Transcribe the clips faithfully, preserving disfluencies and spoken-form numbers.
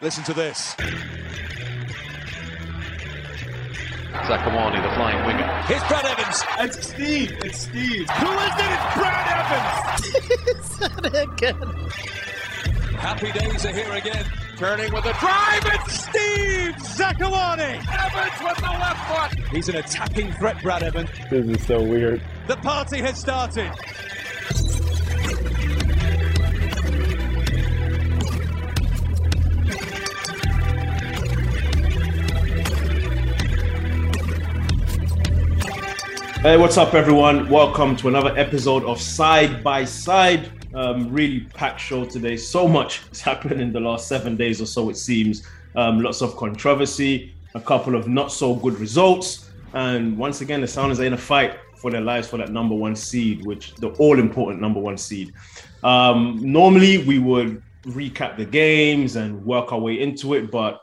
Listen to this. Zakuani, the flying winger. Here's Brad Evans. It's Steve. It's Steve. Who is it? It's Brad Evans. Is that again? Happy days are here again. Turning with a drive, it's Steve Zakuani. Evans with the left foot. He's an attacking threat, Brad Evans. This is so weird. The party has started. Hey, what's up, everyone? Welcome to another episode of Side by Side. Um, really packed show today. So much has happened in the last seven days or so, it seems. Um, lots of controversy, a couple of not so good results. And once again, the Sounders are in a fight for their lives for that number one seed, which the all important number one seed. Um, normally, we would recap the games and work our way into it, but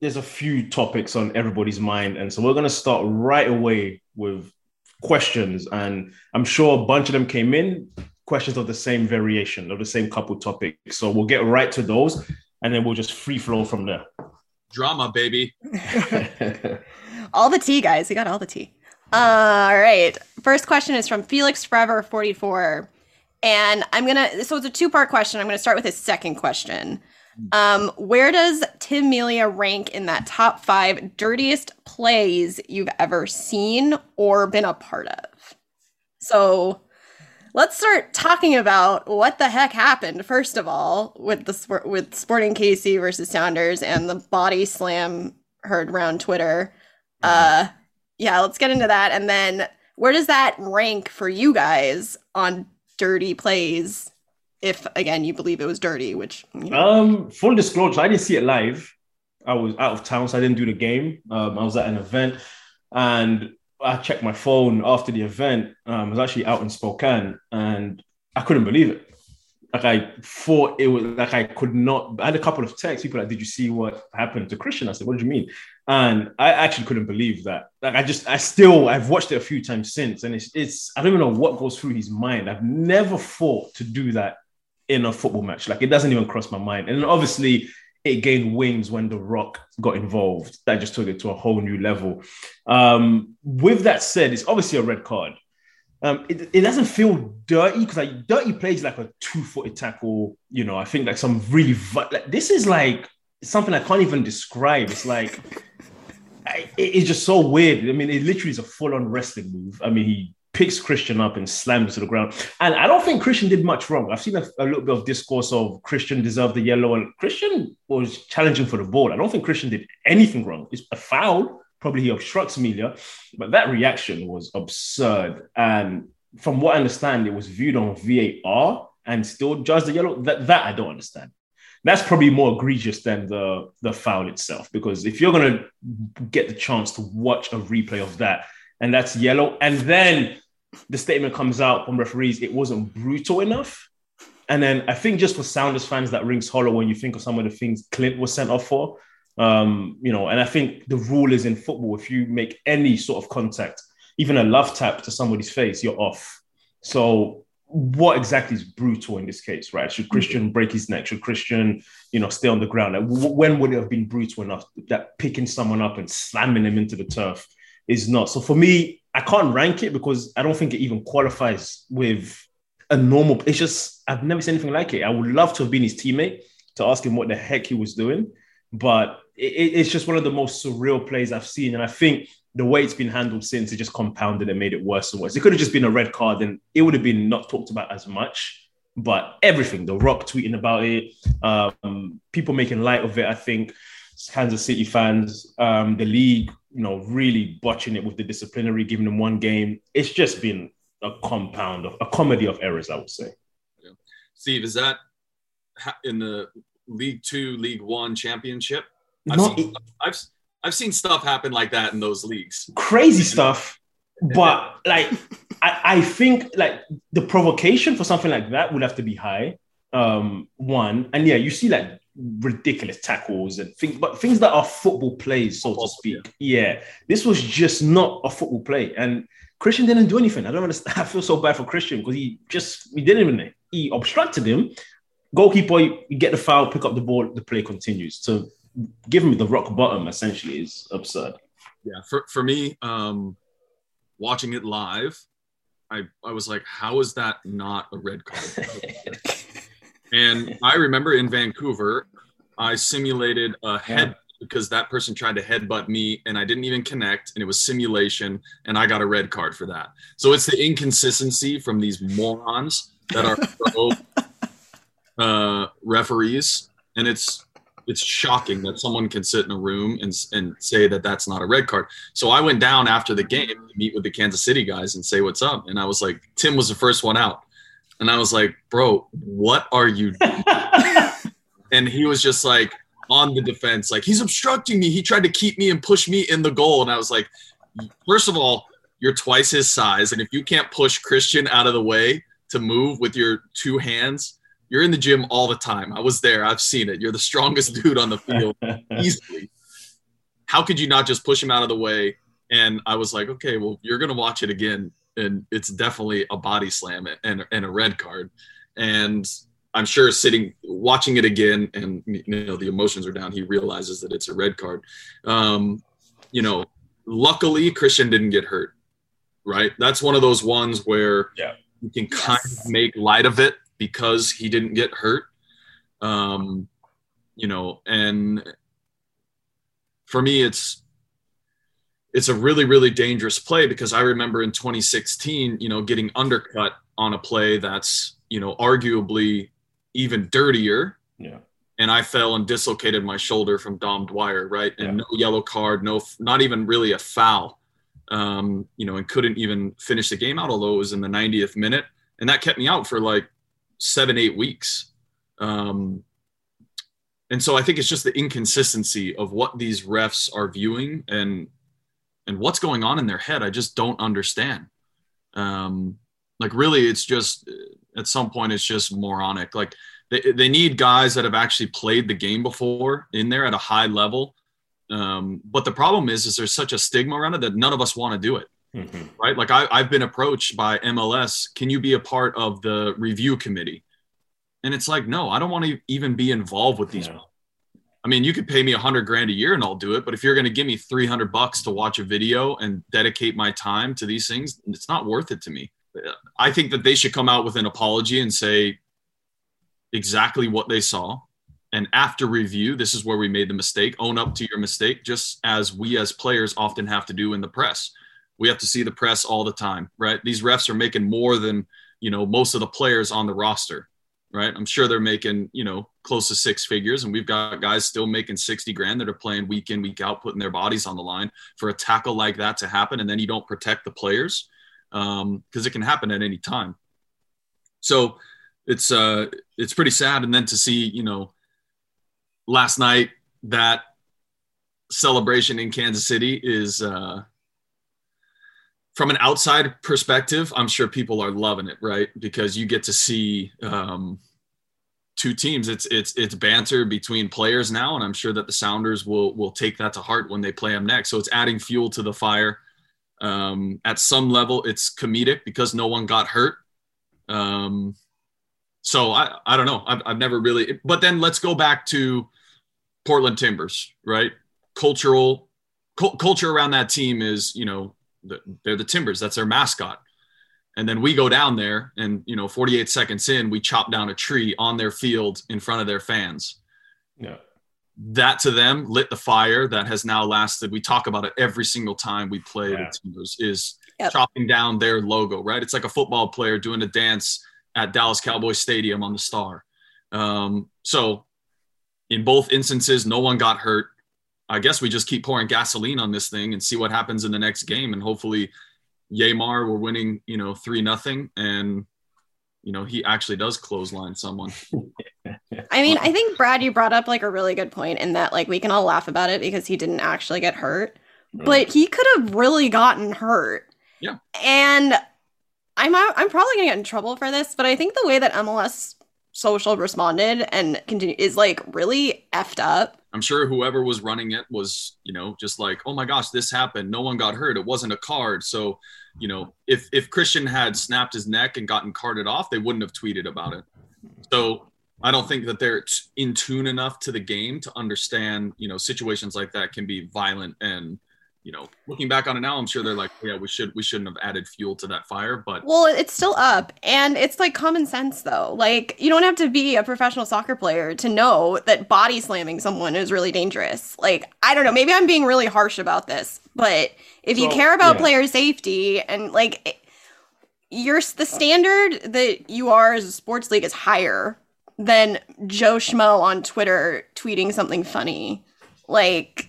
there's a few topics on everybody's mind. And so we're going to start right away with questions, and I'm sure a bunch of them came in, questions of the same variation, of the same couple topics. So we'll get right to those, and then we'll just free flow from there. Drama, baby. All the tea, guys. We got all the tea. All right. First question is from Felix Forever forty-four. And I'm going to, so it's a two-part question. I'm going to start with his second question. Um, where does Tim Melia rank in that top five dirtiest plays you've ever seen or been a part of? So let's start talking about what the heck happened, first of all, with the with Sporting K C versus Sounders and the body slam heard around Twitter. Uh, yeah, let's get into that. And then where does that rank for you guys on dirty plays? If, again, you believe it was dirty, which... You know. um, full disclosure, I didn't see it live. I was out of town, so I didn't do the game. Um, I was at an event, and I checked my phone after the event. Um, I was actually out in Spokane, and I couldn't believe it. Like, I thought it was... Like, I could not... I had a couple of texts. People like, did you see what happened to Christian? I said, what do you mean? And I actually couldn't believe that. Like, I just... I still... I've watched it a few times since, and it's... it's I don't even know what goes through his mind. I've never thought to do that in a football match. Like, it doesn't even cross my mind. And obviously it gained wings when The Rock got involved. That just took it to a whole new level. Um, with that said, it's obviously a red card. Um, it, it doesn't feel dirty, because like dirty plays like a two-footed tackle. You know, I think like some really, like, this is like something I can't even describe. It's like, I, it, it's just so weird. I mean, it literally is a full-on wrestling move. I mean, he picks Christian up and slams to the ground. And I don't think Christian did much wrong. I've seen a, a little bit of discourse of Christian deserved the yellow, and Christian was challenging for the ball. I don't think Christian did anything wrong. It's a foul. Probably he obstructs Melia. But that reaction was absurd. And from what I understand, it was viewed on V A R and still judged the yellow. That, that I don't understand. That's probably more egregious than the, the foul itself. Because if you're going to get the chance to watch a replay of that, and that's yellow, and then the statement comes out from referees, it wasn't brutal enough. And then I think just for Sounders fans, that rings hollow when you think of some of the things Clint was sent off for. Um, you know, and I think the rule is in football, if you make any sort of contact, even a love tap to somebody's face, you're off. So what exactly is brutal in this case, right? Should Christian break his neck? Should Christian, you know, stay on the ground? Like, w- when would it have been brutal enough? That picking someone up and slamming them into the turf is not. So for me, I can't rank it because I don't think it even qualifies with a normal... It's just, I've never seen anything like it. I would love to have been his teammate to ask him what the heck he was doing. But it, it's just one of the most surreal plays I've seen. And I think the way it's been handled since, it just compounded and made it worse and worse. It could have just been a red card and it would have been not talked about as much. But everything, The Rock tweeting about it, um, people making light of it, I think. Kansas City fans, um, the league, you know, really botching it with the disciplinary, giving them one game. It's just been a compound of a comedy of errors, I would say. Yeah. Steve, is that in the League Two, League One championship? I've, no, seen, it, I've, I've seen stuff happen like that in those leagues. Crazy stuff. But like, I, I think like the provocation for something like that would have to be high. Um, one. And yeah, you see like ridiculous tackles and things, but things that are football plays, so to speak. Yeah. yeah. This was just not a football play. And Christian didn't do anything. I don't understand. I feel so bad for Christian because he just, he didn't even, he obstructed him. goalkeeper, you get the foul, pick up the ball, the play continues. So giving me the rock bottom essentially is absurd. Yeah, for, for me, um, watching it live, I, I was like, how is that not a red card? And I remember in Vancouver, I simulated a head yeah. because that person tried to headbutt me and I didn't even connect, and it was simulation, and I got a red card for that. So it's the inconsistency from these morons that are pro uh, referees, and it's it's shocking that someone can sit in a room and and say that that's not a red card. So I went down after the game to meet with the Kansas City guys and say what's up, and I was like, Tim was the first one out, and I was like, bro, what are you doing? And he was just like on the defense, like, he's obstructing me. He tried to keep me and push me in the goal. And I was like, first of all, you're twice his size. And if you can't push Christian out of the way to move with your two hands, you're in the gym all the time. I was there. I've seen it. You're the strongest dude on the field easily. How could you not just push him out of the way? And I was like, okay, well, you're going to watch it again. And it's definitely a body slam and, and a red card. And I'm sure sitting, watching it again, and you know the emotions are down, he realizes that it's a red card. Um, you know, luckily Christian didn't get hurt, right? That's one of those ones where yeah. you can kind yes. of make light of it because he didn't get hurt. Um, you know, and for me, it's it's a really, really dangerous play, because I remember in twenty sixteen, you know, getting undercut on a play that's, you know, arguably even dirtier. Yeah. And I fell and dislocated my shoulder from Dom Dwyer, right? And yeah. no yellow card, no, not even really a foul, um, you know, and couldn't even finish the game out, although it was in the ninetieth minute. And that kept me out for like seven, eight weeks. Um, and so I think it's just the inconsistency of what these refs are viewing and, and what's going on in their head. I just don't understand. Um, like really it's just, at some point it's just moronic. Like they, they need guys that have actually played the game before in there at a high level. Um, but the problem is, is there's such a stigma around it that none of us want to do it. Mm-hmm. Right. Like I, I've been approached by M L S. Can you be a part of the review committee? And it's like, no, I don't want to even be involved with these. Yeah. I mean, you could pay me a hundred grand a year and I'll do it. But if you're going to give me three hundred bucks to watch a video and dedicate my time to these things, it's not worth it to me. I think that they should come out with an apology and say exactly what they saw. And after review, this is where we made the mistake. Own up to your mistake, just as we as players often have to do in the press. We have to see the press all the time, right? These refs are making more than, you know, most of the players on the roster, right? I'm sure they're making, you know, close to six figures. And we've got guys still making sixty grand that are playing week in, week out, putting their bodies on the line for a tackle like that to happen. And then you don't protect the players. Um, because it can happen at any time. So it's uh it's pretty sad. And then to see, you know, last night that celebration in Kansas City is uh from an outside perspective, I'm sure people are loving it, right? Because you get to see um two teams. It's it's it's banter between players now, and I'm sure that the Sounders will will take that to heart when they play them next. So it's adding fuel to the fire. Um, at some level it's comedic because no one got hurt. Um, so I, I don't know. I've, I've never really, but then let's go back to Portland Timbers, right? Cultural cu- culture around that team is, you know, the, they're the Timbers. That's their mascot. And then we go down there and, you know, forty-eight seconds in, we chop down a tree on their field in front of their fans. Yeah. That to them lit the fire that has now lasted. We talk about it every single time we play yeah. the Timbers is yep. chopping down their logo, right? It's like a football player doing a dance at Dallas Cowboys Stadium on the Star. Um, so in both instances, no one got hurt. I guess we just keep pouring gasoline on this thing and see what happens in the next game. And hopefully Yehmer, we're winning, you know, three nothing. And, you know, he actually does clothesline someone. I mean, I think, Brad, you brought up like a really good point in that, like, we can all laugh about it because he didn't actually get hurt, but he could have really gotten hurt. Yeah. And I'm I'm probably gonna get in trouble for this, but I think the way that M L S social responded and continue is like really effed up. I'm sure whoever was running it was, you know, just like, oh my gosh, this happened. No one got hurt. It wasn't a card. So, you know, if if Christian had snapped his neck and gotten carted off, they wouldn't have tweeted about it. So I don't think that they're in tune enough to the game to understand, you know, situations like that can be violent. And, you know, looking back on it now, I'm sure they're like, yeah, we should, we shouldn't have added fuel to that fire, but. Well, it's still up, and it's like common sense though. Like, you don't have to be a professional soccer player to know that body slamming someone is really dangerous. Like, I don't know, maybe I'm being really harsh about this, but if so, you care about yeah. player safety and like it, you're the standard that you are as a sports league is higher than Joe Schmo on Twitter tweeting something funny. Like,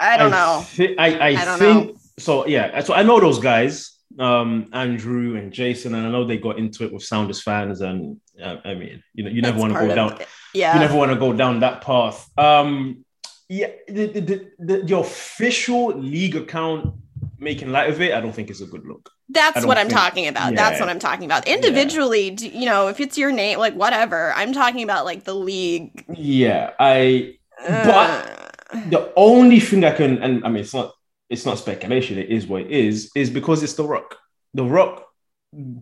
I don't I know. Thi- I, I, I don't think, know. So, yeah. So I know those guys, um, Andrew and Jason, and I know they got into it with Sounders fans. And uh, I mean, you know, you never want to go down. It. Yeah. You never want to go down that path. Um, yeah. The, the, the, the, the official league account making light of it, I don't think it's a good look. That's what I'm think, talking about. Yeah. That's what I'm talking about. Individually, yeah. you know, if it's your name, like whatever. I'm talking about like the league. Yeah, I. Uh. But the only thing I can, and I mean, it's not, it's not speculation. It is what it is. Is because it's The Rock. The Rock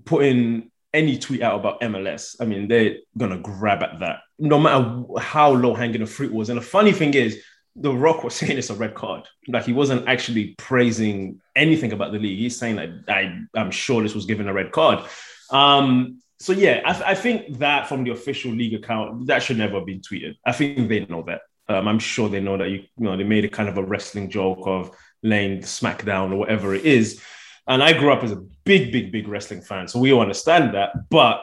putting any tweet out about M L S. I mean, they're gonna grab at that, no matter how low hanging the fruit was. And the funny thing is, The Rock was saying it's a red card. Like, he wasn't actually praising anything about the league. He's saying that I, I'm sure this was given a red card. Um, so, yeah, I, th- I think that from the official league account, that should never have been tweeted. I think they know that. Um, I'm sure they know that, you, you know, they made a kind of a wrestling joke of laying the smackdown or whatever it is. And I grew up as a big, big, big wrestling fan. So we all understand that. But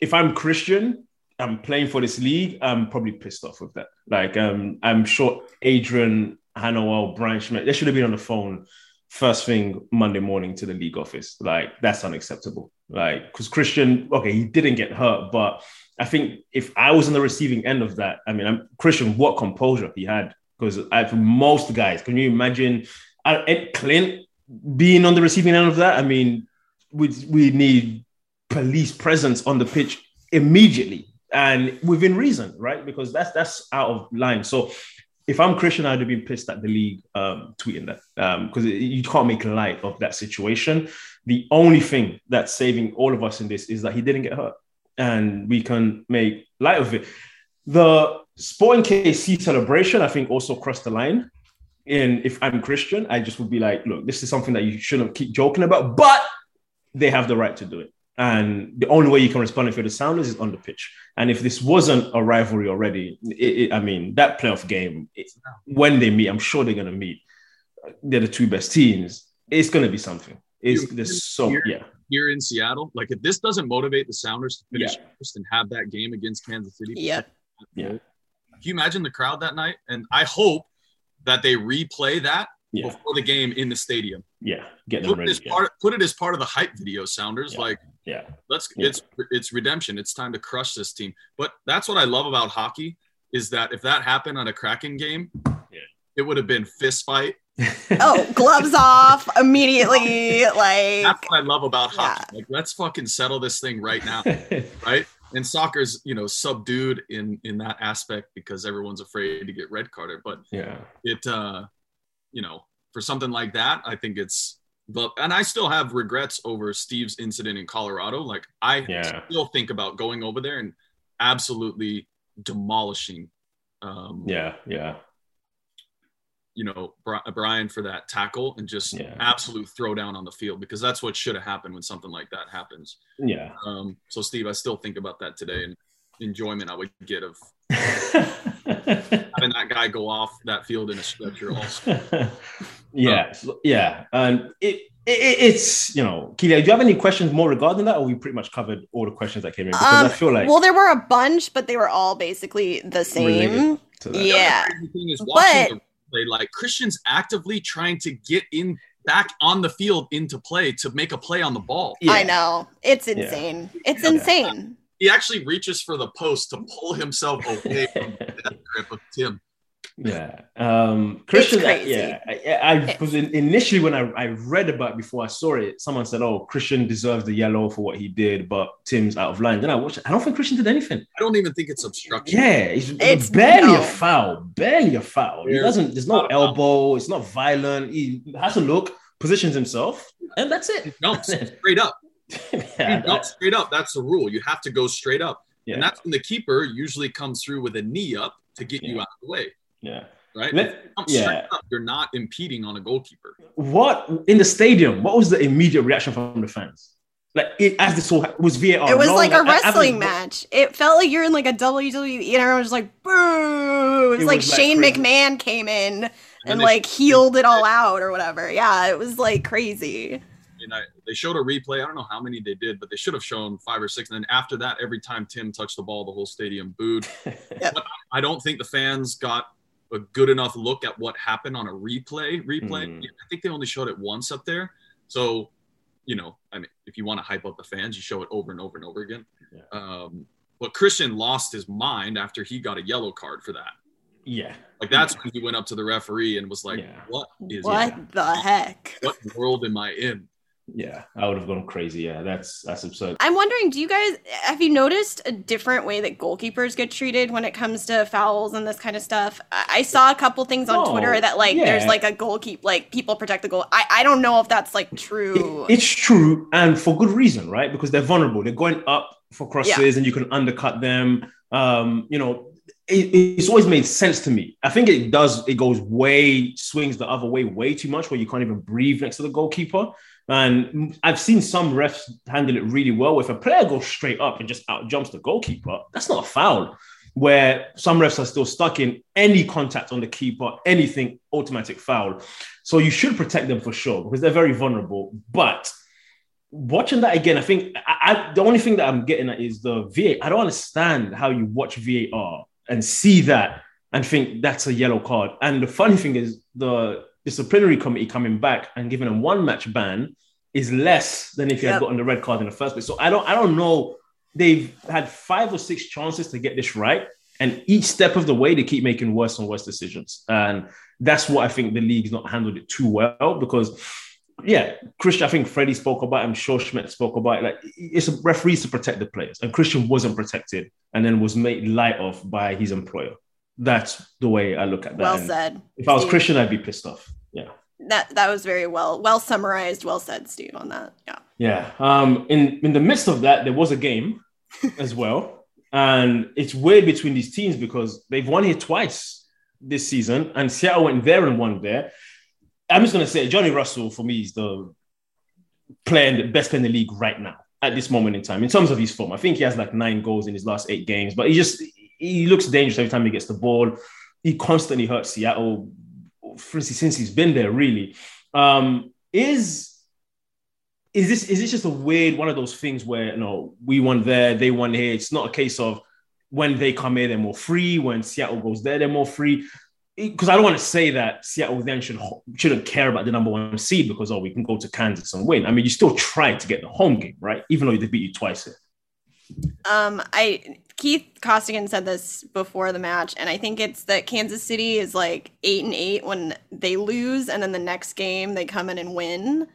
if I'm Christian, I'm playing for this league, I'm probably pissed off with that. Like, um, I'm sure Adrian, Hannawell, Brian Schmetz, they should have been on the phone first thing Monday morning to the league office. Like, that's unacceptable. Like, because Christian, okay, he didn't get hurt, but I think if I was on the receiving end of that, I mean, I'm, Christian, what composure he had. Because for most guys, can you imagine I, Clint being on the receiving end of that? I mean, we, we need police presence on the pitch immediately. And within reason, right? Because that's that's out of line. So if I'm Christian, I'd have been pissed at the league um, tweeting that, because um, you can't make light of that situation. The only thing that's saving all of us in this is that he didn't get hurt, and we can make light of it. The Sporting K C celebration, I think, also crossed the line. And if I'm Christian, I just would be like, look, this is something that you shouldn't keep joking about, but they have the right to do it. And the only way you can respond if you're the Sounders is on the pitch. And if this wasn't a rivalry already, it, it, I mean, that playoff game, it, when they meet, I'm sure they're going to meet. They're the two best teams. It's going to be something. It's you're, this so, here, yeah. Here in Seattle, like, if this doesn't motivate the Sounders to finish yeah. first and have that game against Kansas City. Yeah. yeah. Can you imagine the crowd that night? And I hope that they replay that yeah. before the game in the stadium. Yeah. Get them put, ready, it as yeah. part, put it as part of the hype video, Sounders. Yeah. Like, Yeah, let's. Yeah. It's it's redemption. It's time to crush this team. But that's what I love about hockey, is that if that happened on a Kraken game, yeah. it would have been fist fight. Oh, gloves off immediately! Like, that's what I love about yeah. hockey. Like, let's fucking settle this thing right now, right? And soccer's, you know, subdued in in that aspect because everyone's afraid to get red carded. But yeah, it uh, you know, for something like that, I think it's. But, and I still have regrets over Steve's incident in Colorado. Like, I yeah. still think about going over there and absolutely demolishing. Um, yeah, yeah. You know, Brian for that tackle and just yeah. absolute throwdown on the field, because that's what should have happened when something like that happens. Yeah. Um, so, Steve, I still think about that today and enjoyment I would get of having that guy go off that field in a stretcher also. Yeah, um, yeah, and it, it it's you know, Kelia, do you have any questions more regarding that, or we pretty much covered all the questions that came in? Because um, I feel like well, there were a bunch, but they were all basically the same. Yeah, the thing is watching but the play, like Christian's actively trying to get in back on the field into play to make a play on the ball. Yeah. I know, it's insane. Yeah. It's yeah. insane. He actually reaches for the post to pull himself away from the grip of Tim. Yeah, um, Christian. Yeah, I because initially when I, I read about it before I saw it, someone said, "Oh, Christian deserves the yellow for what he did," but Tim's out of line. Then I watched it. I don't think Christian did anything. I don't even think it's obstruction. Yeah, it's, it's barely no. a foul. Barely a foul. He doesn't. There's no elbow. It's not violent. He has a look, positions himself, and that's it. No, straight up. yeah, he that, straight up. That's the rule. You have to go straight up. Yeah. And that's when the keeper usually comes through with a knee up to get yeah. you out of the way. Yeah. Right? Let, you yeah. up, you're not impeding on a goalkeeper. What, in the stadium, what was the immediate reaction from the fans? Like, it, as this all was V A R. It was no, like, like a wrestling like, match. It felt like you're in like a W W E and everyone was just like, boo. It was, it was like, like Shane crazy. McMahon came in and, and like healed it all out or whatever. Yeah, it was like crazy. And I, they showed a replay. I don't know how many they did, but they should have shown five or six. And then after that, every time Tim touched the ball, the whole stadium booed. Yep. But I don't think the fans got a good enough look at what happened on a replay. Replay. Mm. I think they only showed it once up there. So, you know, I mean, if you want to hype up the fans, you show it over and over and over again. Yeah. Um, but Christian lost his mind after he got a yellow card for that. Yeah. Like, that's yeah. when he went up to the referee and was like, yeah. what is What it? the heck? What world am I in? Yeah, I would have gone crazy. Yeah, that's that's absurd. I'm wondering, do you guys, have you noticed a different way that goalkeepers get treated when it comes to fouls and this kind of stuff? I, I saw a couple things on oh, Twitter that, like, yeah. there's, like, a goalkeeper, like, people protect the goal. I, I don't know if that's, like, true. It, it's true, and for good reason, right? Because they're vulnerable. They're going up for crosses, yeah. and you can undercut them. Um, you know, it, it's always made sense to me. I think it does, it goes way, swings the other way way too much where you can't even breathe next to the goalkeeper. And I've seen some refs handle it really well. If a player goes straight up and just out jumps the goalkeeper, that's not a foul. Where some refs are still stuck in any contact on the keeper, anything, automatic foul. So you should protect them for sure because they're very vulnerable. But watching that again, I think I, I, the only thing that I'm getting at is the V A R. I don't understand how you watch V A R and see that and think that's a yellow card. And the funny thing is the disciplinary committee coming back and giving them one match ban is less than if you yep. had gotten the red card in the first place. So I don't, I don't know. They've had five or six chances to get this right. And each step of the way, they keep making worse and worse decisions. And that's what I think the league's not handled it too well because yeah, Christian, I think Freddie spoke about it. I'm sure Schmetz spoke about it. Like it's referees to protect the players and Christian wasn't protected and then was made light of by his employer. That's the way I look at that. Well and said. If I was Steve. Christian, I'd be pissed off. Yeah. That that was very well, well summarized. Well said, Steve, on that. Yeah. Yeah. Um, in, in the midst of that, there was a game as well. And it's weird between these teams because they've won here twice this season. And Seattle went there and won there. I'm just going to say Johnny Russell, for me, is the player, the best player in the league right now at this moment in time. In terms of his form, I think he has like nine goals in his last eight games. But he just... He looks dangerous every time he gets the ball. He constantly hurts Seattle since he's been there, really. Um, is, is, this, is this just a weird one of those things where, you know, we won there, they won here. It's not a case of when they come here, they're more free. When Seattle goes there, they're more free. Because I don't want to say that Seattle then should, shouldn't care about the number one seed because, oh, we can go to Kansas and win. I mean, you still try to get the home game, right? Even though they beat you twice here. Um, I Keith Costigan said this before the match, and I think it's that Kansas City is like eight and eight when they lose, and then the next game they come in and win. Mm.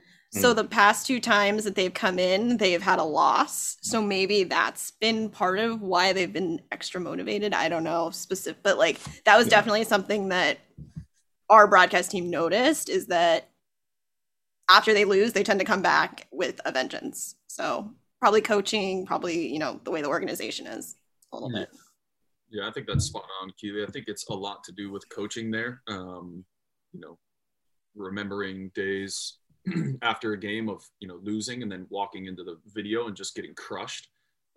So the past two times that they've come in, they've had a loss. So maybe that's been part of why they've been extra motivated. I don't know specific, but like that was yeah. definitely something that our broadcast team noticed is that after they lose, they tend to come back with a vengeance. So. Probably coaching, probably, you know, the way the organization is a little yeah. bit. Yeah, I think that's spot on, Keely. I think it's a lot to do with coaching there. Um, you know, remembering days after a game of, you know, losing and then walking into the video and just getting crushed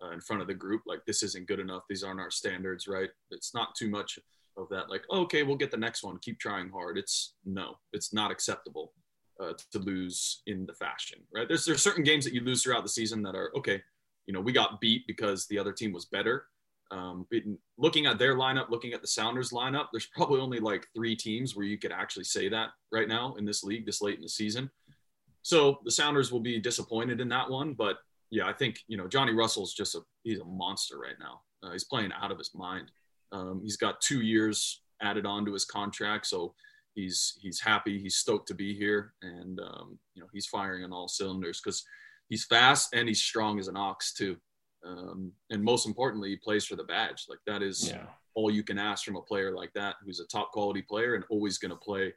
uh, in front of the group. Like, this isn't good enough. These aren't our standards, right? It's not too much of that. Like, oh, okay, we'll get the next one. Keep trying hard. It's no, it's not acceptable. Uh, to lose in the fashion, right? There's there's certain games that you lose throughout the season that are, okay, you know, we got beat because the other team was better. Um, looking at their lineup, looking at the Sounders lineup, there's probably only like three teams where you could actually say that right now in this league this late in the season. So the Sounders will be disappointed in that one. But yeah, I think, you know, Johnny Russell's just a, he's a monster right now. Uh, he's playing out of his mind. Um, he's got two years added on to his contract. So He's he's happy. He's stoked to be here, and um, you know he's firing on all cylinders because he's fast and he's strong as an ox too. Um, and most importantly, he plays for the badge. Like that is yeah. all you can ask from a player like that, who's a top quality player and always going to play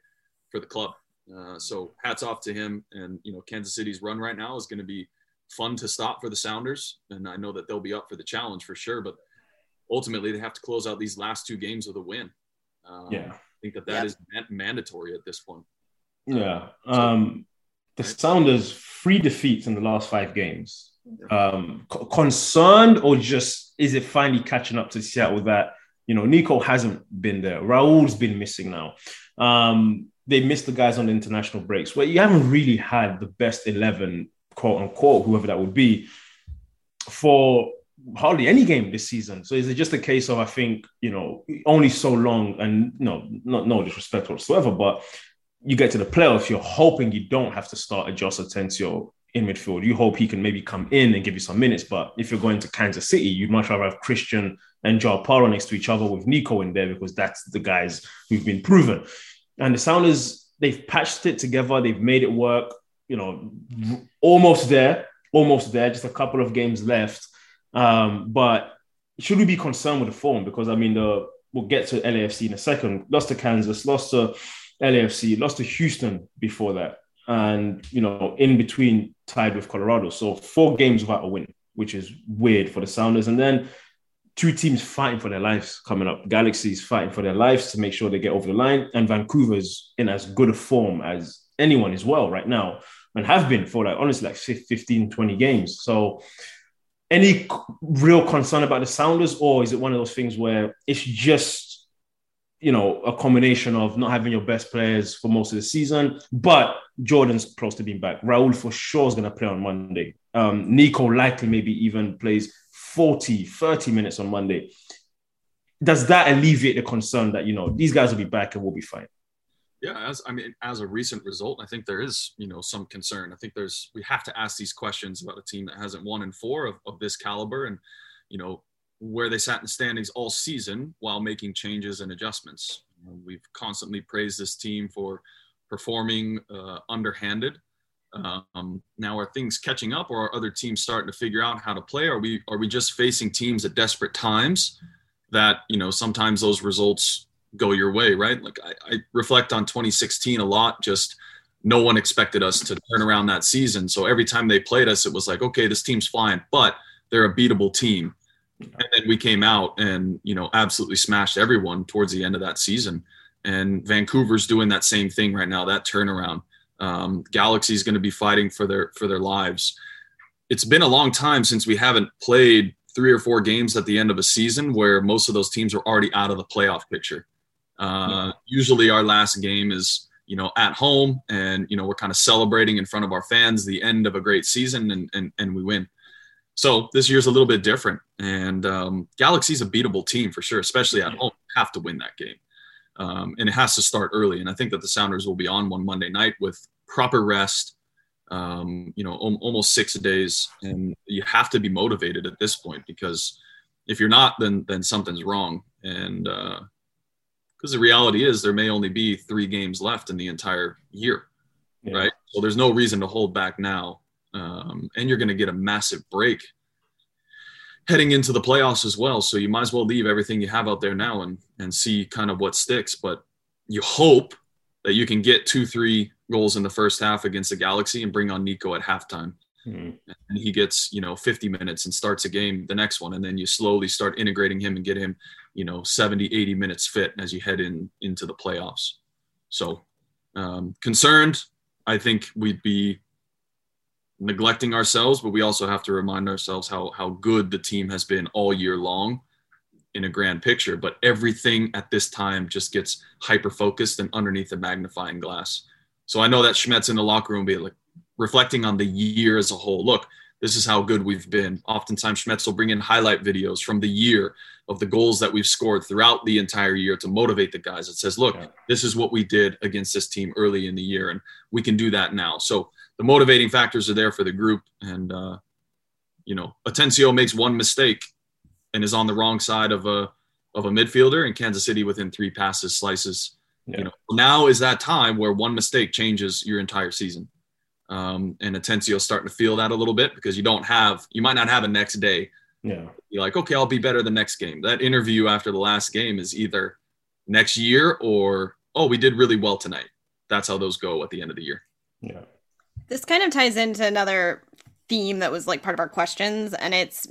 for the club. Uh, so hats off to him. And you know Kansas City's run right now is going to be fun to stop for the Sounders. And I know that they'll be up for the challenge for sure, but ultimately they have to close out these last two games with a win. Um, yeah. I think that that yeah. is man- mandatory at this point. Yeah. Um, so, the right? Sounders, three defeats in the last five games. Um, c- concerned, or just, is it finally catching up to Seattle that, you know, Nico hasn't been there. Raul's been missing now. Um, they missed the guys on the international breaks where you haven't really had the best eleven, quote unquote, whoever that would be, for hardly any game this season. So is it just a case of, I think, you know, only so long, and no, not, no disrespect whatsoever, but you get to the playoffs, you're hoping you don't have to start a Joss Atensio in midfield. You hope he can maybe come in and give you some minutes, but if you're going to Kansas City, you'd much rather have Christian and Joe Parra next to each other with Nico in there, because that's the guys who've been proven. And the Sounders, they've patched it together. They've made it work, you know, almost there, almost there, just a couple of games left. Um, but should we be concerned with the form? Because, I mean, the, we'll get to L A F C in a second. Lost to Kansas, lost to L A F C, lost to Houston before that. And, you know, in between tied with Colorado. So four games without a win, which is weird for the Sounders. And then two teams fighting for their lives coming up. Galaxy's fighting for their lives to make sure they get over the line. And Vancouver's in as good a form as anyone as well right now, and have been for, like, honestly, like fifteen, twenty games. So any real concern about the Sounders, or is it one of those things where it's just, you know, a combination of not having your best players for most of the season, but Jordan's close to being back. Raul for sure is going to play on Monday. Um, Nico likely maybe even plays forty, thirty minutes on Monday. Does that alleviate the concern that, you know, these guys will be back and we'll be fine? Yeah, as I mean, as a recent result, I think there is, you know, some concern. I think there's, we have to ask these questions about a team that hasn't won in four of, of this caliber, and, you know, where they sat in standings all season while making changes and adjustments. You know, we've constantly praised this team for performing uh, underhanded. Um, now, are things catching up, or are other teams starting to figure out how to play? Are we are we just facing teams at desperate times that, you know, sometimes those results go your way, right? Like I, I reflect on twenty sixteen a lot. Just no one expected us to turn around that season. So every time they played us, it was like, okay, this team's flying, but they're a beatable team. And then we came out and, you know, absolutely smashed everyone towards the end of that season. And Vancouver's doing that same thing right now, that turnaround. Um, Galaxy's going to be fighting for their, for their lives. It's been a long time since we haven't played three or four games at the end of a season where most of those teams are already out of the playoff picture. Uh, yeah. Usually our last game is, you know, at home, and, you know, we're kind of celebrating in front of our fans the end of a great season, and, and, and we win. So this year's a little bit different, and um, Galaxy's a beatable team for sure, especially at yeah. home. You have to win that game. Um, and it has to start early. And I think that the Sounders will be on one Monday night with proper rest, um, you know, om- almost six days. And you have to be motivated at this point, because if you're not, then, then something's wrong. And uh, because the reality is there may only be three games left in the entire year, yeah. right? So there's no reason to hold back now. Um, and you're going to get a massive break heading into the playoffs as well. So you might as well leave everything you have out there now and, and see kind of what sticks. But you hope that you can get two, three goals in the first half against the Galaxy and bring on Nico at halftime. Mm. And he gets, you know, fifty minutes and starts a game, the next one. And then you slowly start integrating him and get him, you know, seventy, eighty minutes fit as you head in into the playoffs. So um, concerned, I think we'd be neglecting ourselves, but we also have to remind ourselves how how good the team has been all year long in a grand picture. But everything at this time just gets hyper-focused and underneath the magnifying glass. So I know that Schmetz in the locker room be like reflecting on the year as a whole. Look, this is how good we've been. Oftentimes Schmetz will bring in highlight videos from the year of the goals that we've scored throughout the entire year to motivate the guys. It says, look, yeah. this is what we did against this team early in the year, and we can do that now. So the motivating factors are there for the group. And, uh, you know, Atensio makes one mistake and is on the wrong side of a of a midfielder, and Kansas City within three passes slices. Yeah. You know, now is that time where one mistake changes your entire season. Um, and Atensio starting to feel that a little bit, because you don't have, you might not have a next day. Yeah. You're like, okay, I'll be better the next game. That interview after the last game is either next year or, oh, we did really well tonight. That's how those go at the end of the year. Yeah. This kind of ties into another theme that was like part of our questions, and it's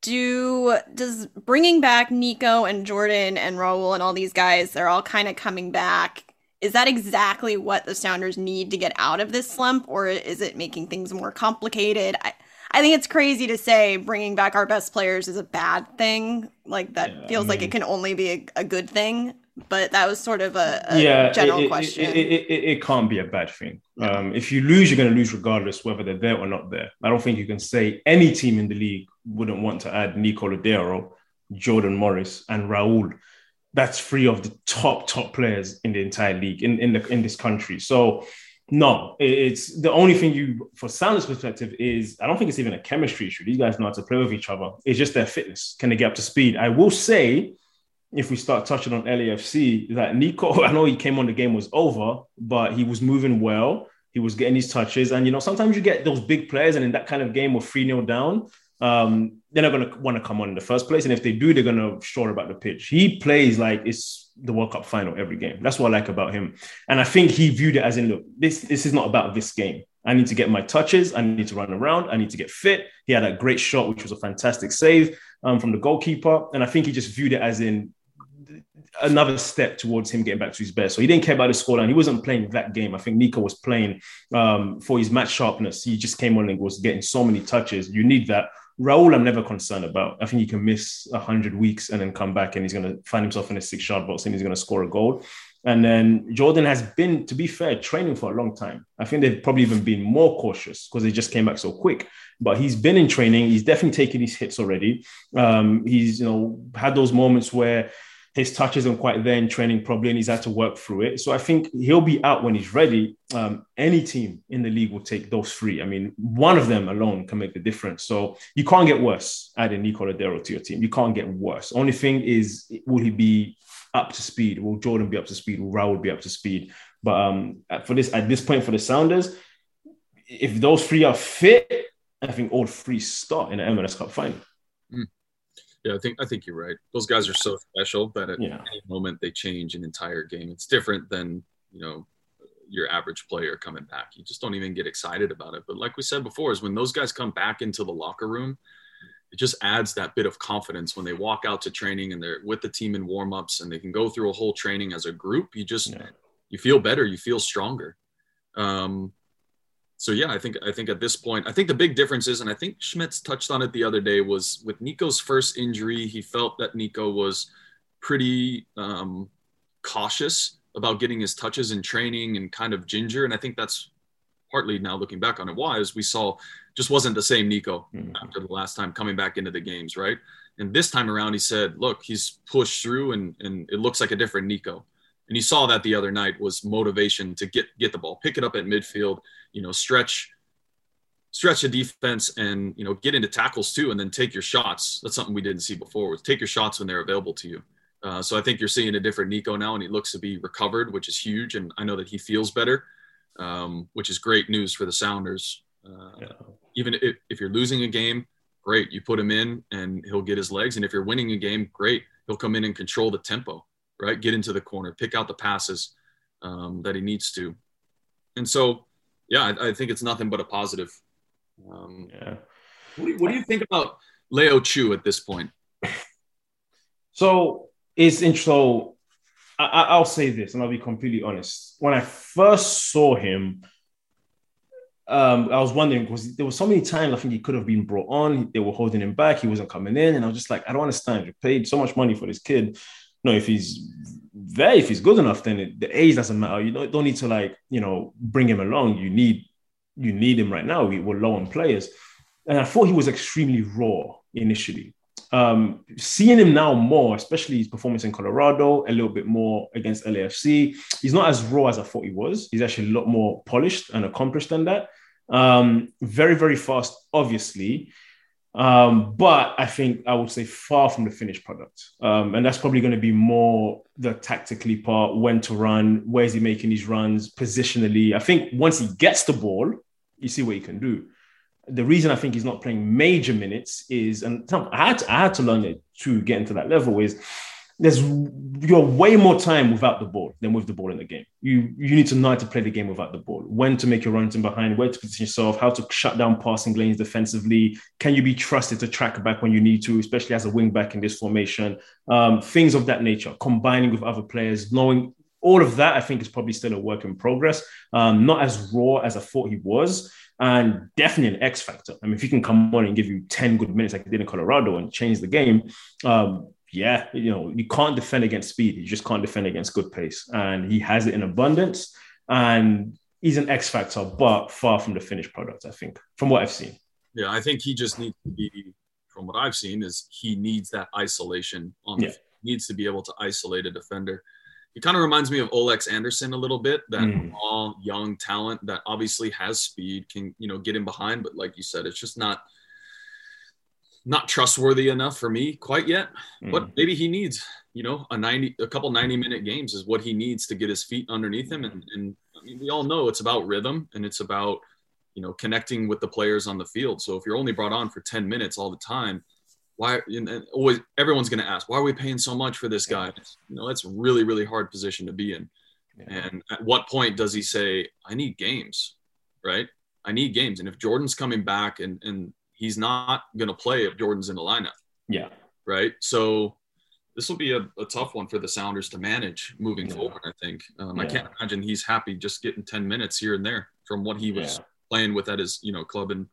do does bringing back Nico and Jordan and Raul and all these guys, they're all kind of coming back. Is that exactly what the Sounders need to get out of this slump, or is it making things more complicated? I, I think it's crazy to say bringing back our best players is a bad thing. Like, that yeah, feels I mean, like it can only be a, a good thing. But that was sort of a, a yeah, general it, question. It, it, it, it can't be a bad thing. No. Um, if you lose, you're going to lose regardless whether they're there or not there. I don't think you can say any team in the league wouldn't want to add Nico Lodeiro, Jordan Morris, and Raul. That's three of the top, top players in the entire league, in, in, the, in this country. So... No, it's the only thing you, for Sounders' perspective, is I don't think it's even a chemistry issue. These guys know how to play with each other. It's just their fitness. Can they get up to speed? I will say, if we start touching on L A F C, that Nico, I know he came on, the game was over, but he was moving well. He was getting his touches. And, you know, sometimes you get those big players, and in that kind of game with three nil down, um, they're not going to want to come on in the first place. And if they do, they're going to short about the pitch. He plays like it's the World Cup final every game. That's what I like about him. And I think he viewed it as in, look, this, this is not about this game. I need to get my touches. I need to run around. I need to get fit. He had a great shot, which was a fantastic save um, from the goalkeeper. And I think he just viewed it as in another step towards him getting back to his best. So he didn't care about the scoreline. He wasn't playing that game. I think Nico was playing um, for his match sharpness. He just came on and was getting so many touches. You need that. Raul, I'm never concerned about. I think he can miss one hundred weeks and then come back and he's going to find himself in a six-yard box and he's going to score a goal. And then Jordan has been, to be fair, training for a long time. I think they've probably even been more cautious because they just came back so quick. But he's been in training. He's definitely taken his hits already. Um, he's, you know, had those moments where his touch isn't quite there in training probably, and he's had to work through it. So I think he'll be out when he's ready. Um, any team in the league will take those three. I mean, one of them alone can make the difference. So you can't get worse adding Nico Lodeiro to your team. You can't get worse. Only thing is, will he be up to speed? Will Jordan be up to speed? Will Raul be up to speed? But um, for this, at this point for the Sounders, if those three are fit, I think all three start in the M L S Cup final. Mm. Yeah, I think I think you're right. Those guys are so special that at yeah. any moment they change an entire game. It's different than, you know, your average player coming back. You just don't even get excited about it. But like we said before, is when those guys come back into the locker room, it just adds that bit of confidence when they walk out to training and they're with the team in warm-ups and they can go through a whole training as a group. You just yeah. you feel better. You feel stronger. Um, So, yeah, I think I think at this point, I think the big difference is, and I think Schmetz touched on it the other day, was with Nico's first injury, he felt that Nico was pretty um, cautious about getting his touches in training and kind of ginger. And I think that's partly now looking back on it, why is we saw just wasn't the same Nico mm-hmm. after the last time coming back into the games, right? And this time around, he said, look, he's pushed through and, and it looks like a different Nico. And you saw that the other night was motivation to get get the ball, pick it up at midfield, you know, stretch, stretch the defense and, you know, get into tackles too, and then take your shots. That's something we didn't see before, was take your shots when they're available to you. Uh, so I think you're seeing a different Nico now, and he looks to be recovered, which is huge. And I know that he feels better, um, which is great news for the Sounders. Uh, yeah. Even if, if you're losing a game, great, you put him in and he'll get his legs. And if you're winning a game, great, he'll come in and control the tempo. Right? Get into the corner, pick out the passes um, that he needs to. And so, yeah, I, I think it's nothing but a positive. Um, yeah. What do, you, what do you think about Leo Chu at this point? So it's intro. I, I'll say this, and I'll be completely honest. When I first saw him, um, I was wondering, because there were so many times I think he could have been brought on. They were holding him back. He wasn't coming in. And I was just like, I don't understand. You paid so much money for this kid. No, if he's there, if he's good enough, then it, the age doesn't matter. You don't, don't need to, like, you know, bring him along. You need you need him right now. We were low on players. And I thought he was extremely raw initially. Um, seeing him now more, especially his performance in Colorado, a little bit more against L A F C, he's not as raw as I thought he was. He's actually a lot more polished and accomplished than that. Um, very, very fast, obviously. Um, but I think I would say far from the finished product. Um, and that's probably going to be more the tactically part, when to run, where is he making his runs positionally. I think once he gets the ball, you see what he can do. The reason I think he's not playing major minutes is, and I had to, I had to learn it to get into that level, is there's you're way more time without the ball than with the ball in the game. You you need to know how to play the game without the ball, when to make your runs in behind, where to position yourself, how to shut down passing lanes defensively. Can you be trusted to track back when you need to, especially as a wing back in this formation? Um, things of that nature, combining with other players, knowing all of that, I think is probably still a work in progress. Um, not as raw as I thought he was, and definitely an X factor. I mean, if he can come on and give you ten good minutes like he did in Colorado and change the game, um, yeah, you know, you can't defend against speed. You just can't defend against good pace. And he has it in abundance. And he's an X factor, but far from the finished product, I think, from what I've seen. Yeah, I think he just needs to be, from what I've seen, is he needs that isolation on the yeah. He needs to be able to isolate a defender. He kind of reminds me of Olex Anderson a little bit, that mm. all young talent that obviously has speed, can, you know, get in behind. But like you said, it's just not – not trustworthy enough for me quite yet, mm. but maybe he needs, you know, a ninety, a couple ninety minute games is what he needs to get his feet underneath him. And, and I mean, we all know it's about rhythm and it's about, you know, connecting with the players on the field. So if you're only brought on for ten minutes all the time, why, and always everyone's going to ask, why are we paying so much for this guy? You know, that's a really, really hard position to be in. Yeah. And at what point does he say, I need games, right? I need games. And if Jordan's coming back and, and, he's not going to play if Jordan's in the lineup. Yeah. Right. So this will be a, a tough one for the Sounders to manage moving yeah. forward, I think. Um, yeah. I can't imagine he's happy just getting ten minutes here and there from what he was yeah. playing with at his, you know, club in,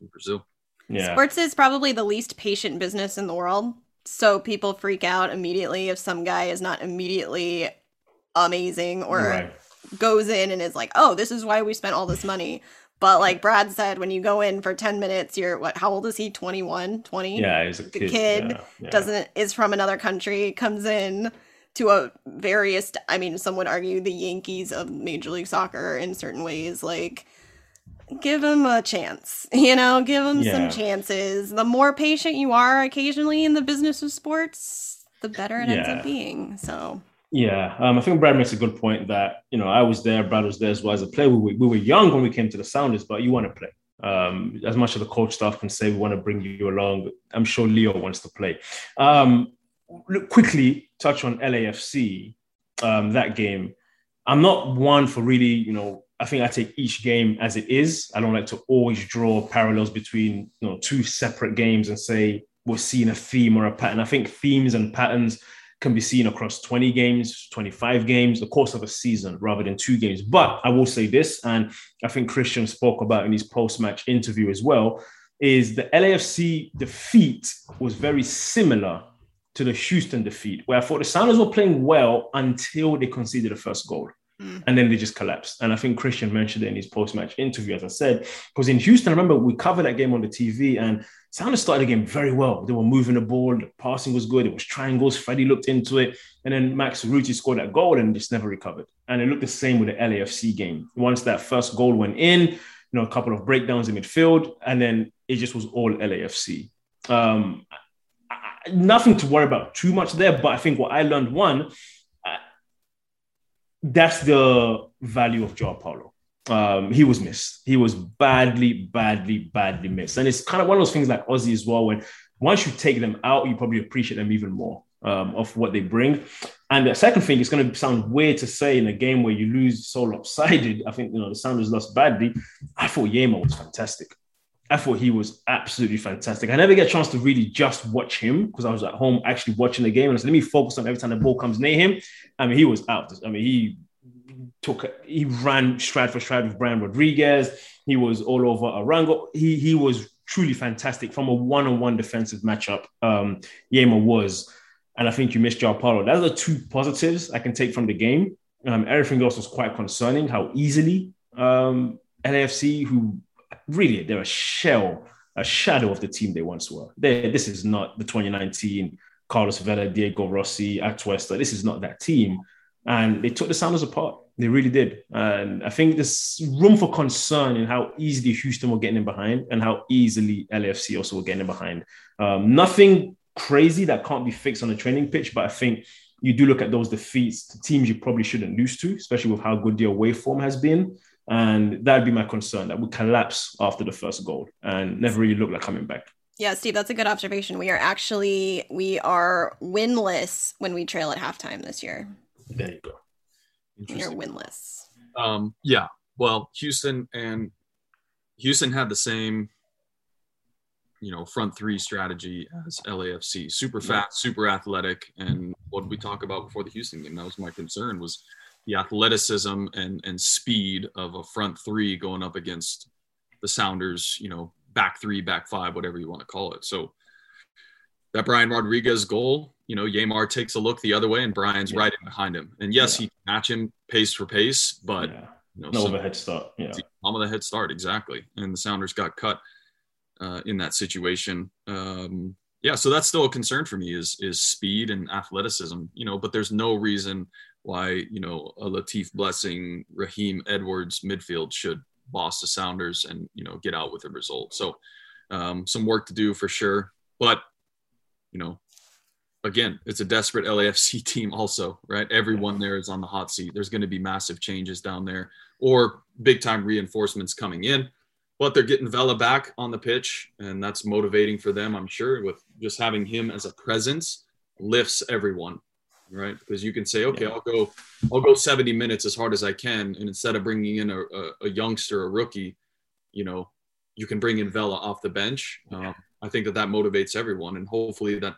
in Brazil. Yeah. Sports is probably the least patient business in the world. So people freak out immediately if some guy is not immediately amazing or right. goes in and is like, oh, this is why we spent all this money. But like Brad said, when you go in for ten minutes, you're what? How old is he? twenty-one, twenty? Yeah, he's a kid. The kid yeah, yeah. doesn't is from another country, comes in to a various. I mean, some would argue the Yankees of Major League Soccer in certain ways. Like, give him a chance, you know, give him yeah. some chances. The more patient you are, occasionally in the business of sports, the better it yeah. ends up being. So. Yeah, um, I think Brad makes a good point that, you know, I was there, Brad was there as well as a player. We, we were young when we came to the Sounders, but you want to play. Um, as much as the coach staff can say, we want to bring you along, I'm sure Leo wants to play. Um, look, quickly touch on L A F C, um, that game. I'm not one for really, you know, I think I take each game as it is. I don't like to always draw parallels between, you know, two separate games and say we're seeing a theme or a pattern. I think themes and patterns can be seen across twenty games, twenty-five games, the course of a season rather than two games. But I will say this, and I think Christian spoke about in his post-match interview as well, is the L A F C defeat was very similar to the Houston defeat, where I thought the Sounders were playing well until they conceded the first goal. Mm. And then they just collapsed. And I think Christian mentioned it in his post-match interview, as I said, because in Houston, I remember we covered that game on the T V and Sounders started the game very well. They were moving the ball. The passing was good. It was triangles. Freddie looked into it. And then Max Cerruti scored that goal and just never recovered. And it looked the same with the L A F C game. Once that first goal went in, you know, a couple of breakdowns in midfield, and then it just was all L A F C. Um, I, nothing to worry about too much there, but I think what I learned, one, I, that's the value of Joao Paulo. Um, he was missed. He was badly, badly, badly missed. And it's kind of one of those things like Aussie as well, when once you take them out, you probably appreciate them even more um, of what they bring. And the second thing, it's going to sound weird to say in a game where you lose so lopsided. I think, you know, the Sounders lost badly. I thought Yehmer was fantastic. I thought he was absolutely fantastic. I never get a chance to really just watch him because I was at home actually watching the game. And I said, let me focus on every time the ball comes near him. I mean, he was out. I mean, he... Took he ran stride for stride with Brian Rodriguez. He was all over Arango. He he was truly fantastic from a one-on-one defensive matchup. Um, Yehmer was, and I think you missed Joao Paulo. Those are two positives I can take from the game. Um, everything else was quite concerning. How easily um, L A F C, who really they're a shell, a shadow of the team they once were. They, this is not the twenty nineteen Carlos Vela, Diego Rossi, Atuesta. This is not that team, and they took the Sounders apart. They really did. And I think there's room for concern in how easily Houston were getting in behind and how easily L A F C also were getting in behind. Um, nothing crazy that can't be fixed on a training pitch, but I think you do look at those defeats, the teams you probably shouldn't lose to, especially with how good their away form has been. And that'd be my concern, that we collapse after the first goal and never really look like coming back. Yeah, Steve, that's a good observation. We are actually, we are winless when we trail at halftime this year. There you go. We are winless. Um, yeah, well, Houston and Houston had the same, you know, front three strategy as L A F C. Super fast, super athletic. And what did we talk about before the Houston game? That was my concern, was the athleticism and, and speed of a front three going up against the Sounders, you know, back three, back five, whatever you want to call it. So that Brian Rodriguez goal, you know, Yehmer takes a look the other way and Brian's yeah. right in behind him. And yes, yeah. he can match him pace for pace, but yeah. you know, no some, of a head start. Yeah. Some of the head start, exactly. And the Sounders got cut uh, in that situation. Um, yeah, so that's still a concern for me, is is speed and athleticism, you know, but there's no reason why, you know, a Latif Blessing, Raheem Edwards midfield should boss the Sounders and, you know, get out with a result. So um, some work to do for sure. But, you know, again, it's a desperate L A F C team also, right? Everyone there is on the hot seat. There's going to be massive changes down there or big time reinforcements coming in, but they're getting Vela back on the pitch, and that's motivating for them, I'm sure. With just having him as a presence lifts everyone, right? Because you can say, okay, yeah. I'll go, I'll go seventy minutes as hard as I can. And instead of bringing in a, a, a youngster, a rookie, you know, you can bring in Vela off the bench. Yeah. Um, I think that that motivates everyone. And hopefully that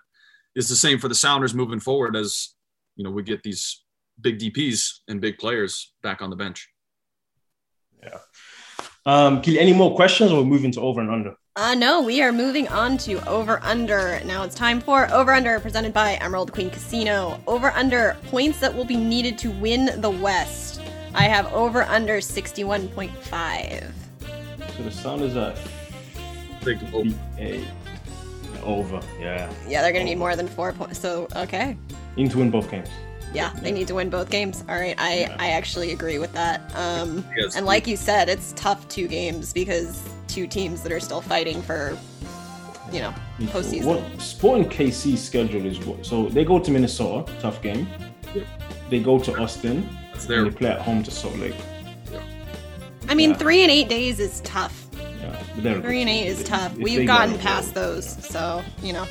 is the same for the Sounders moving forward, as, you know, we get these big D Ps and big players back on the bench. Yeah. Um, any more questions, or we're moving to over and under? Uh, no, we are moving on to Over Under. Now it's time for Over Under, presented by Emerald Queen Casino. Over Under, points that will be needed to win the West. I have Over Under sixty-one point five. So the Sounders are big over. Over, yeah. Yeah, they're going to need more than four points. So, okay. You need to win both games. Yeah, they need to win both games. All right, I, yeah. I actually agree with that. Um, yes. And like you said, it's tough two games, because two teams that are still fighting for, you know, postseason. What Sporting K C schedule is what? So they go to Minnesota, tough game. Yeah. They go to Austin. That's their... and they play at home to Salt Lake. Yeah. I mean, yeah. three and eight days is tough. Yeah, three and eight is they, tough. We've gotten past well. those, so, you know.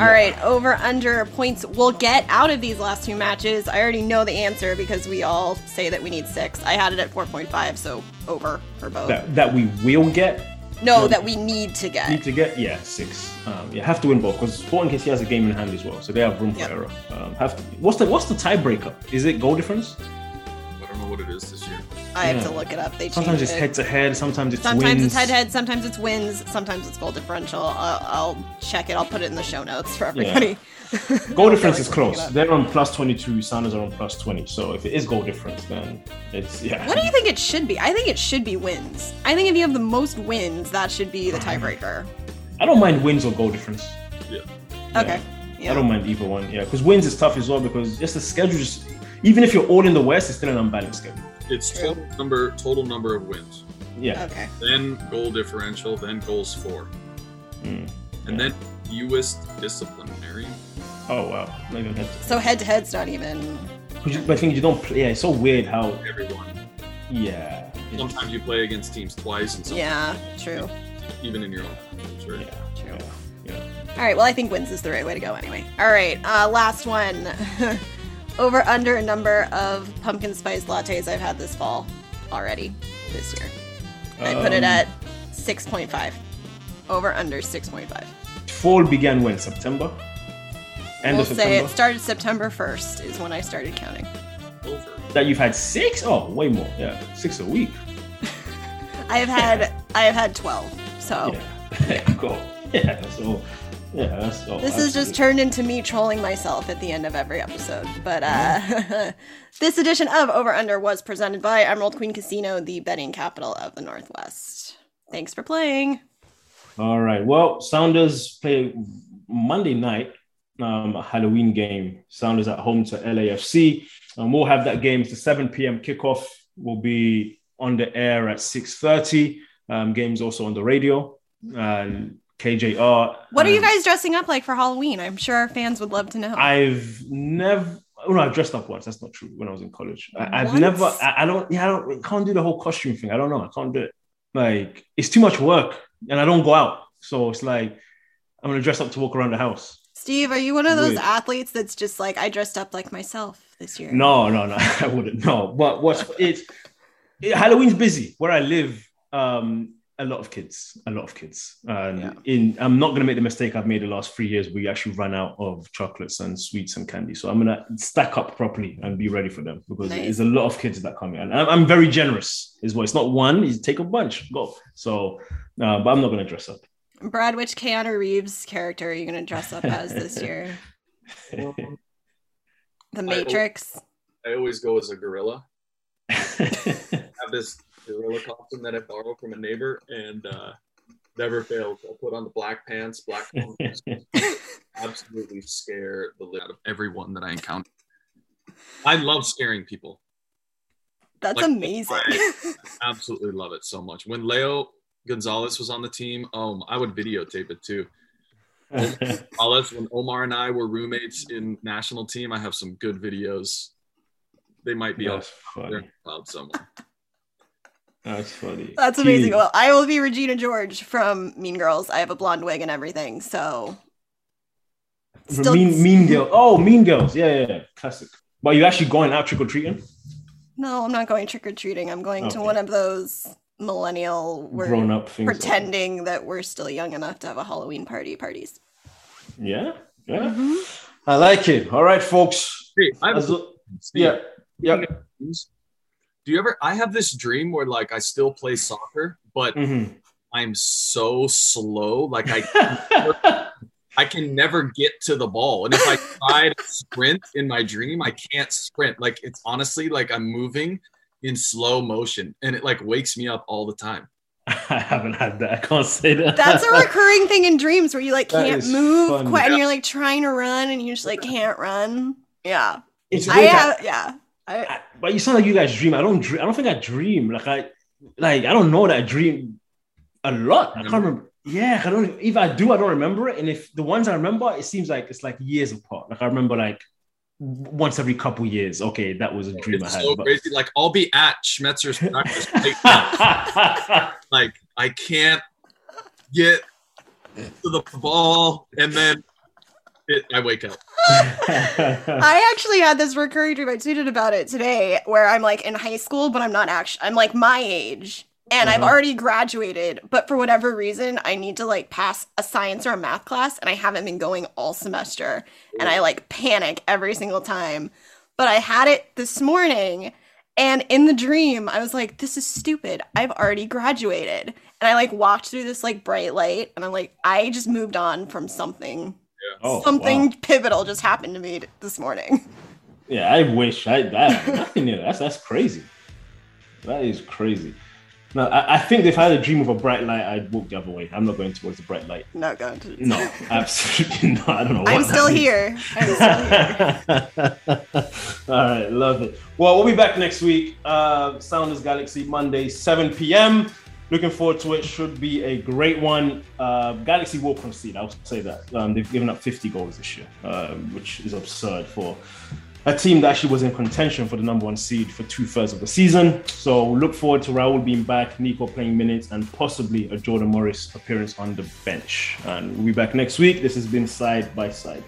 All right, over under points we'll get out of these last two matches. I already know the answer because we all say that we need six. I had it at four point five, so over for both. That, that we will get? No, that we need to get. Need to get? Yeah, six. Um, you have to win both, because Sporting K C has a game in hand as well, so they have room for yep. error. Um, have to, what's the what's the tiebreaker? Is it goal difference? I don't know what it is this year. I yeah. have to look it up. They sometimes it's it. head to head. Sometimes it's sometimes wins. It's head to head. Sometimes it's wins. Sometimes it's goal differential. I'll, I'll check it. I'll put it in the show notes for everybody. Yeah. Goal difference is close. They're on plus twenty-two. Sounders are on plus twenty. So if it is goal difference, then it's yeah. What do you think it should be? I think it should be wins. I think if you have the most wins, that should be the tiebreaker. I don't mind wins or goal difference. Yeah. Okay. Yeah. Yeah. I don't mind either one. Yeah, because wins is tough as well, because just the schedule just. Even if you're all in the West, it's still an unbalanced game. It's total number total number of wins. Yeah. Okay. Then goal differential, then goals for. Mm, and yeah. then U S disciplinary. Oh, wow. Maybe that's... So head-to-head's not even... You, but I think you don't play... Yeah, it's so weird how... Everyone. Yeah. Sometimes you play against teams twice. And yeah, true. Even in your own games, right? Yeah, true. Yeah. yeah. All right, well, I think wins is the right way to go anyway. All right, uh, last one. Over under a number of pumpkin spice lattes I've had this fall already this year. I um, put it at six point five. Over under six point five. Fall began when? September? End we'll of September? Say it started September first is when I started counting. Over. That you've had six? Oh, way more. Yeah, six a week. I have had yeah. I have had twelve. So yeah, yeah. cool. Yeah, so. Yeah, that's all. This has just turned into me trolling myself at the end of every episode. But uh, this edition of Over Under was presented by Emerald Queen Casino, the betting capital of the Northwest. Thanks for playing. All right. Well, Sounders play Monday night, um, a Halloween game. Sounders at home to L A F C. Um, we'll have that game. It's a seven p.m. kickoff. We'll be on the air at six thirty. Um, game's also on the radio. And... K J R. What are um, you guys dressing up like for Halloween? I'm sure our fans would love to know. I've never. Oh no, I dressed up once. That's not true. When I was in college, I, I've never. I, I don't. Yeah, I don't. Can't do the whole costume thing. I don't know. I can't do it. Like, it's too much work, and I don't go out. So it's like I'm going to dress up to walk around the house. Steve, are you one of those Weird. athletes that's just like, I dressed up like myself this year? No, no, no, I wouldn't. No, but what's it's it, Halloween's busy where I live. Um, a lot of kids, a lot of kids. Um, yeah. in I'm not going to make the mistake I've made the last three years. We actually ran out of chocolates and sweets and candy, so I'm going to stack up properly and be ready for them because nice. There's a lot of kids that come in. And I'm, I'm very generous as well. It's not one; you take a bunch, go. So, uh, but I'm not going to dress up. Brad, which Keanu Reeves character are you going to dress up as this year? The Matrix. I, I always go as a gorilla. I have this gorilla costume that I borrowed from a neighbor, and uh, never fails. I'll put on the black pants, black pants. Absolutely scare the lid out of everyone that I encounter. I love scaring people. That's like, amazing. I absolutely love it so much. When Leo Gonzalez was on the team, um I would videotape it too. Gonzalez, when Omar and I were roommates in national team, I have some good videos. They might be out there cloud somewhere. That's funny. That's amazing. Jeez. Well, I will be Regina George from Mean Girls. I have a blonde wig and everything, so Still... mean mean girl. Oh, Mean Girls. Yeah, yeah, yeah. Classic. But are you actually going out trick or treating? No, I'm not going trick or treating. I'm going okay. to one of those millennial we're grown up pretending like that. that we're still young enough to have a Halloween party parties. Yeah, yeah. Mm-hmm. I like it. All right, folks. Hey, I'm, As, Steve, yeah, yeah. Do you ever? I have this dream where like I still play soccer, but mm-hmm. I'm so slow. Like I, never, I can never get to the ball, and if I try to sprint in my dream, I can't sprint. Like it's honestly like I'm moving in slow motion, and it like wakes me up all the time. I haven't had that. I can't say that. That's a recurring thing in dreams where you like can't move quite, and you're like trying to run and you just like can't run. Yeah. It's I have, I, yeah. I, I, but you sound like you guys dream. I don't dream. I don't think I dream. Like I, like, I don't know that I dream a lot. I can't remember. Yeah. I don't, if I do, I don't remember it. And if the ones I remember, it seems like it's like years apart. Like I remember like, once every couple years, okay, that was a dream it's I had. So but... crazy. Like I'll be at Schmetzer's practice, like I can't get to the ball, and then it, I wake up. I actually had this recurring dream. I tweeted about it today, where I'm like in high school, but I'm not actually. I'm like my age, and uh-huh. I've already graduated, but for whatever reason, I need to like pass a science or a math class, and I haven't been going all semester, and I like panic every single time. But I had it this morning, and in the dream, I was like, this is stupid. I've already graduated. And I like walked through this like bright light, and I'm like, I just moved on from something. Yeah. Oh, something wow. pivotal just happened to me this morning. Yeah, I wish I that. Nothing in it. That's, that's crazy. That is crazy. No, I, I think if I had a dream of a bright light, I'd walk the other way. I'm not going towards the bright light. Not going to. No, absolutely not. I don't know what I'm still means. here. I'm still here. All right, love it. Well, we'll be back next week. Uh, Sounders Galaxy, Monday, seven p.m. Looking forward to it. Should be a great one. Uh, Galaxy will concede, I'll say that. Um, they've given up fifty goals this year, uh, which is absurd for a team that actually was in contention for the number one seed for two-thirds of the season. So look forward to Raul being back, Nico playing minutes, and possibly a Jordan Morris appearance on the bench. And we'll be back next week. This has been Side by Side.